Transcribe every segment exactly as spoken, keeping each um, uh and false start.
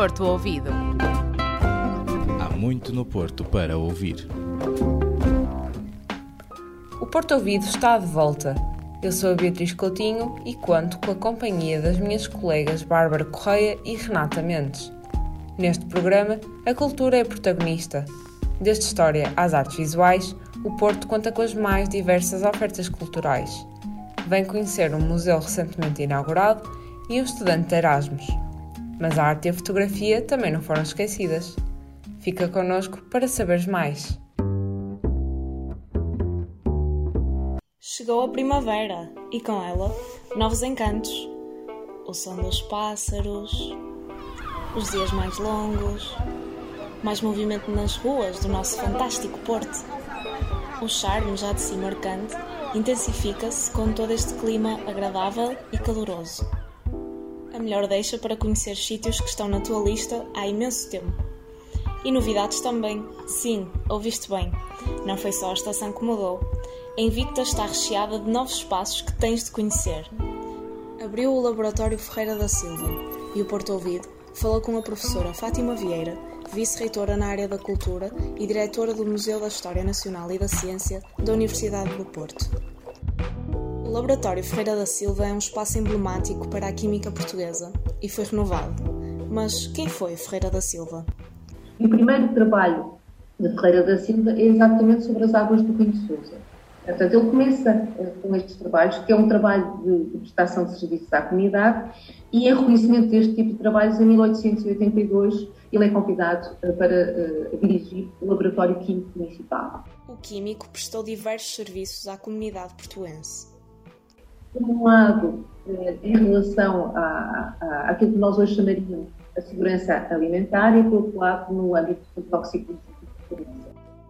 Porto Ouvido. Há muito no Porto para ouvir. O Porto Ouvido está de volta. Eu sou a Beatriz Coutinho e conto com a companhia das minhas colegas Bárbara Correia e Renata Mendes. Neste programa, a cultura é protagonista. Desde história às artes visuais, o Porto conta com as mais diversas ofertas culturais. Vem conhecer um museu recentemente inaugurado e um estudante de Erasmus. Mas a arte e a fotografia também não foram esquecidas. Fica connosco para saberes mais. Chegou a primavera e com ela novos encantos. O som dos pássaros, os dias mais longos, mais movimento nas ruas do nosso fantástico Porto. O charme já de si marcante intensifica-se com todo este clima agradável e caloroso. A melhor deixa para conhecer sítios que estão na tua lista há imenso tempo. E novidades também. Sim, ouviste bem. Não foi só a estação que mudou. A Invicta está recheada de novos espaços que tens de conhecer. Abriu o Laboratório Ferreira da Silva e o Porto Ouvido falou com a professora Fátima Vieira, vice-reitora na área da cultura e diretora do Museu da História Nacional e da Ciência da Universidade do Porto. O Laboratório Ferreira da Silva é um espaço emblemático para a química portuguesa e foi renovado. Mas quem foi Ferreira da Silva? E o primeiro trabalho de Ferreira da Silva é exatamente sobre as águas do Rio de Sousa. Portanto, ele começa com estes trabalhos, que é um trabalho de, de prestação de serviços à comunidade, e em reconhecimento deste tipo de trabalhos, em mil oitocentos e oitenta e dois, ele é convidado para uh, dirigir o Laboratório Químico Municipal. O químico prestou diversos serviços à comunidade portuense. Por um lado, em relação à, à, àquilo que nós hoje chamaríamos a segurança alimentar e, por outro lado, no âmbito do toxicológico.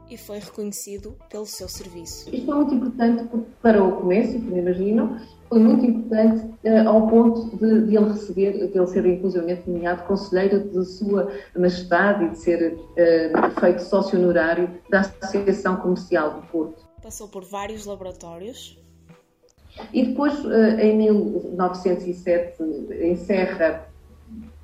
E foi reconhecido pelo seu serviço. Isto é muito importante porque, para o começo, como imaginam, foi muito importante eh, ao ponto de, de ele receber, de ele ser inclusivamente nomeado conselheiro de sua majestade e de ser eh, feito sócio honorário da Associação Comercial do Porto. Passou por vários laboratórios. E depois, eh, em mil novecentos e sete, encerra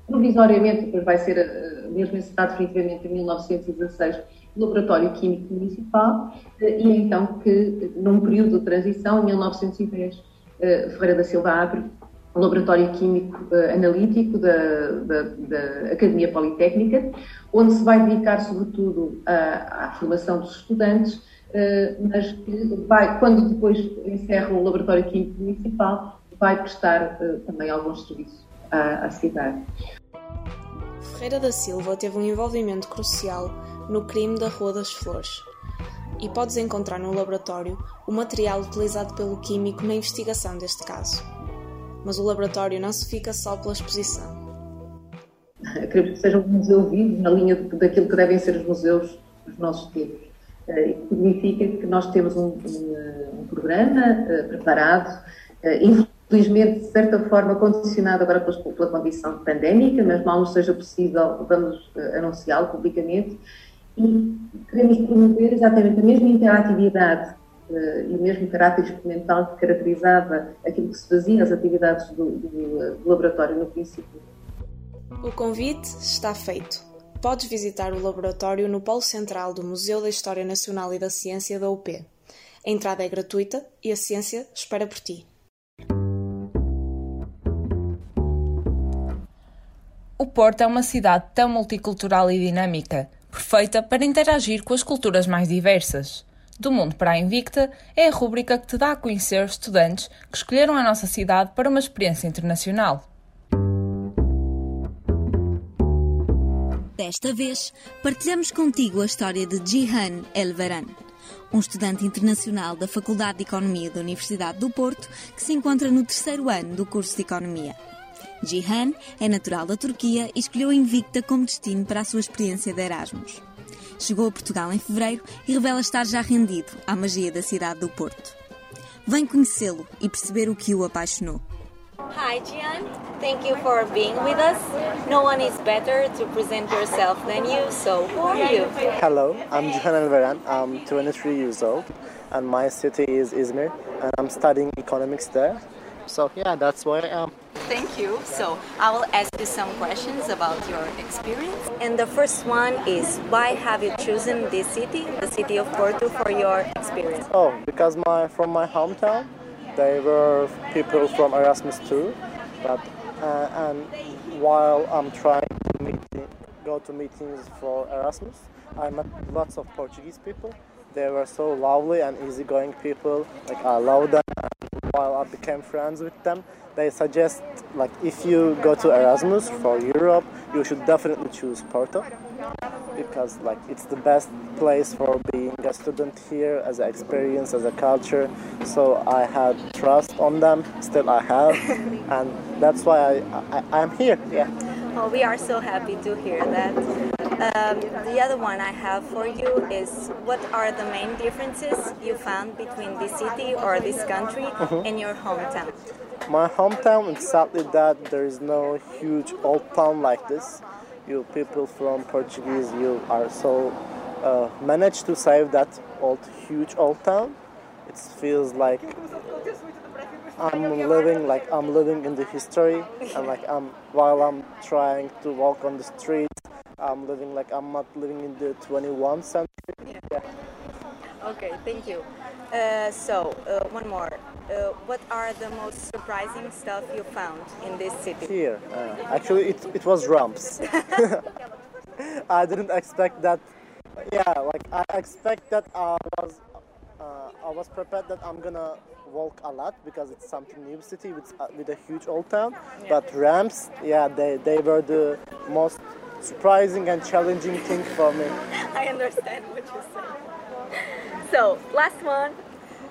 provisoriamente, depois vai ser a, a mesma cidade definitivamente em mil novecentos e dezasseis, o Laboratório Químico Municipal, e então que, num período de transição, em mil novecentos e dez, Ferreira da Silva abre o Laboratório Químico Analítico da, da, da Academia Politécnica, onde se vai dedicar sobretudo à, à formação dos estudantes, mas que vai, quando depois encerra o Laboratório Químico Municipal, vai prestar também alguns serviços à, à cidade. Ferreira da Silva teve um envolvimento crucial no crime da Rua das Flores e podes encontrar no laboratório o material utilizado pelo químico na investigação deste caso. Mas o laboratório não se fica só pela exposição. Queremos que seja um museu vivo na linha daquilo que devem ser os museus dos nossos tempos. Isso significa que nós temos um, um, um programa preparado, infelizmente, de certa forma, condicionado agora pela, pela condição pandémica, mas mal nos seja possível, vamos uh, anunciá-lo publicamente, e queremos promover exatamente a mesma interatividade uh, e o mesmo caráter experimental que caracterizava aquilo que se fazia nas atividades do, do, do laboratório no princípio. O convite está feito. Podes visitar o laboratório no polo central do Museu da História Nacional e da Ciência da U P. A entrada é gratuita e a ciência espera por ti. O Porto é uma cidade tão multicultural e dinâmica, perfeita para interagir com as culturas mais diversas. Do Mundo para a Invicta é a rúbrica que te dá a conhecer os estudantes que escolheram a nossa cidade para uma experiência internacional. Desta vez, partilhamos contigo a história de Cihan Elveran, um estudante internacional da Faculdade de Economia da Universidade do Porto que se encontra no terceiro ano do curso de Economia. Cihan é natural da Turquia e escolheu a Invicta como destino para a sua experiência de Erasmus. Chegou a Portugal em fevereiro e revela estar já rendido à magia da cidade do Porto. Vem conhecê-lo e perceber o que o apaixonou. Hi Cihan, thank you for being with us. No one is better to present yourself than you, so who are you? Hello, I'm Cihan Elveran, I'm twenty-three years old and my city is Izmir and I'm studying economics there. So yeah, that's where I am. Thank you. So I will ask you some questions about your experience. And the first one is, why have you chosen this city, the city of Porto, for your experience? Oh, because my from my hometown, they were people from Erasmus too. But uh, and while I'm trying to meet, go to meetings for Erasmus, I met lots of Portuguese people. They were so lovely and easygoing people. Like I love them. While I became friends with them, they suggest like if you go to Erasmus for Europe, you should definitely choose Porto because like it's the best place for being a student here as an experience, as a culture. So I had trust on them, still I have, and that's why I, I I'm here. Yeah. Well, we are so happy to hear that. Um, the other one I have for you is, what are the main differences you found between this city or this country mm-hmm. and your hometown? My hometown, it's sadly that there is no huge old town like this. You people from Portuguese, you are so uh, managed to save that old, huge old town. It feels like I'm living, like I'm living in the history, and like I'm while I'm trying to walk on the street. I'm living like I'm not living in the twenty-first century. Yeah. Yeah. Okay, thank you. Uh, so, uh, one more. Uh, what are the most surprising stuff you found in this city? Here, uh, actually, it it was ramps. I didn't expect that. Yeah, like I expect that I was uh, I was prepared that I'm gonna walk a lot because it's something new city with uh, with a huge old town. Yeah. But ramps, yeah, they they were the most surprising and challenging thing for me. I understand what you say. So, last one.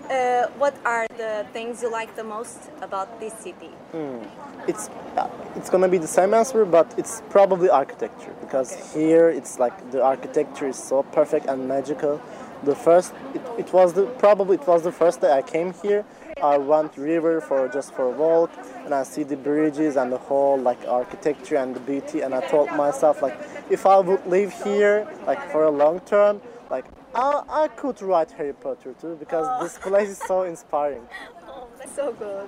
Uh, what are the things you like the most about this city? Hmm. It's uh, it's gonna be the same answer, but it's probably architecture because okay. here it's like the architecture is so perfect and magical. The first, it, it was the probably it was the first day I came here. I went river for just for a walk, and I see the bridges and the whole like architecture and the beauty. And I told myself like, if I would live here like for a long term, like I I could write Harry Potter too because oh. this place is so inspiring. Oh, that's so good.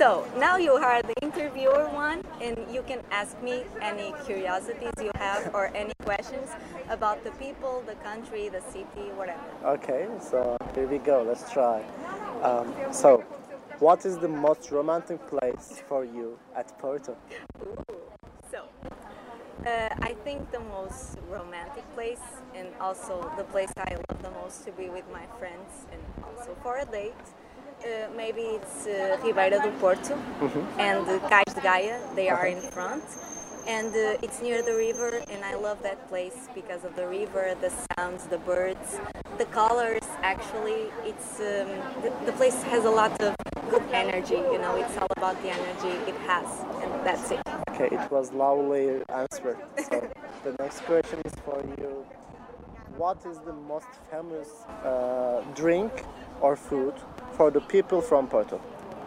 So now you are the interviewer one, and you can ask me any curiosities you have or any questions about the people, the country, the city, whatever. Okay, so here we go. Let's try. Um, so, what is the most romantic place for you at Porto? Ooh. So, uh, I think the most romantic place, and also the place I love the most to be with my friends and also for a date, uh, maybe it's uh, Ribeira do Porto mm-hmm. and uh, Cais de Gaia, they are in front. And uh, it's near the river, and I love that place because of the river, the sounds, the birds, the colors. Actually, it's um, the, the place has a lot of good energy. You know, it's all about the energy it has, and that's it. Okay, it was lovely answer. So the next question is for you: what is the most famous uh, drink or food for the people from Porto?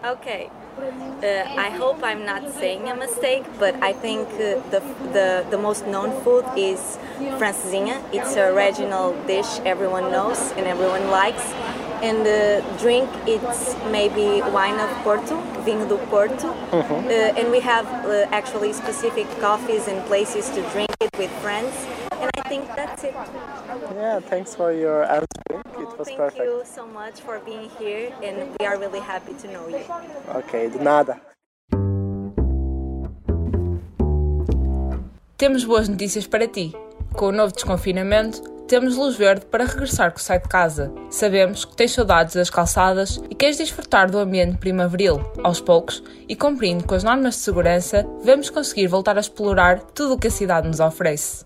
Okay, uh, I hope I'm not saying a mistake, but I think uh, the, the the most known food is francesinha. It's a regional dish everyone knows and everyone likes. And the uh, drink, it's maybe wine of Porto, Vinho do Porto. Mm-hmm. uh, and we have uh, actually specific coffees and places to drink it with friends. And I think that's it. Yeah, thanks for your answer. It was perfect. Thank you so much for being here, and we are really happy to know you. Ok, de nada. Temos boas notícias para ti. Com o novo desconfinamento, temos luz verde para regressar com o site de casa. Sabemos que tens saudades das calçadas e queres desfrutar do ambiente primaveril. Aos poucos, e cumprindo com as normas de segurança, vamos conseguir voltar a explorar tudo o que a cidade nos oferece.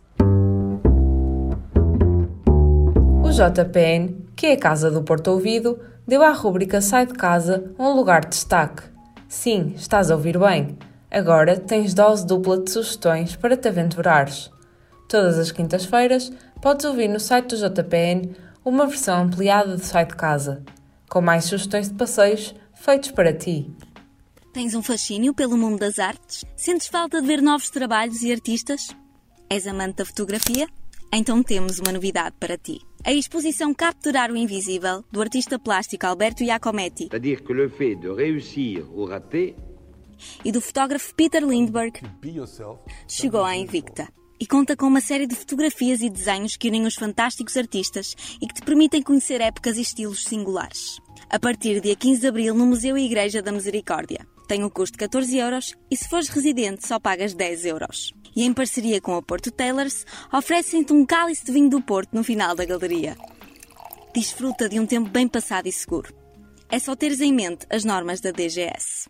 O J P N, que é a Casa do Porto Ouvido, deu à rubrica Sai de Casa um lugar de destaque. Sim, estás a ouvir bem. Agora tens dose dupla de sugestões para te aventurares. Todas as quintas-feiras podes ouvir no site do J P N uma versão ampliada do Sai de Casa, com mais sugestões de passeios feitos para ti. Tens um fascínio pelo mundo das artes? Sentes falta de ver novos trabalhos e artistas? És amante da fotografia? Então temos uma novidade para ti. A exposição Capturar o Invisível, do artista plástico Alberto Giacometti. C'est-à-dire que le fait de réussir ou rater e do fotógrafo Peter Lindberg, chegou à Invicta. E conta com uma série de fotografias e desenhos que unem os fantásticos artistas e que te permitem conhecer épocas e estilos singulares. A partir do dia quinze de abril, no Museu e Igreja da Misericórdia. Tem um custo de catorze euros e se fores residente só pagas dez euros. E em parceria com a Porto Tailors, oferecem-te um cálice de vinho do Porto no final da galeria. Desfruta de um tempo bem passado e seguro. É só teres em mente as normas da D G S.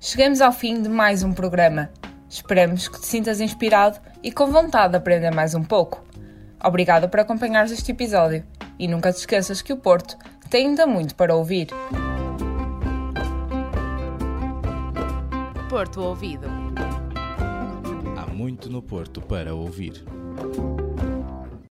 Chegamos ao fim de mais um programa. Esperamos que te sintas inspirado e com vontade de aprender mais um pouco. Obrigada por acompanhares este episódio. E nunca te esqueças que o Porto tem ainda muito para ouvir. Porto Ouvido. Há muito no Porto para ouvir.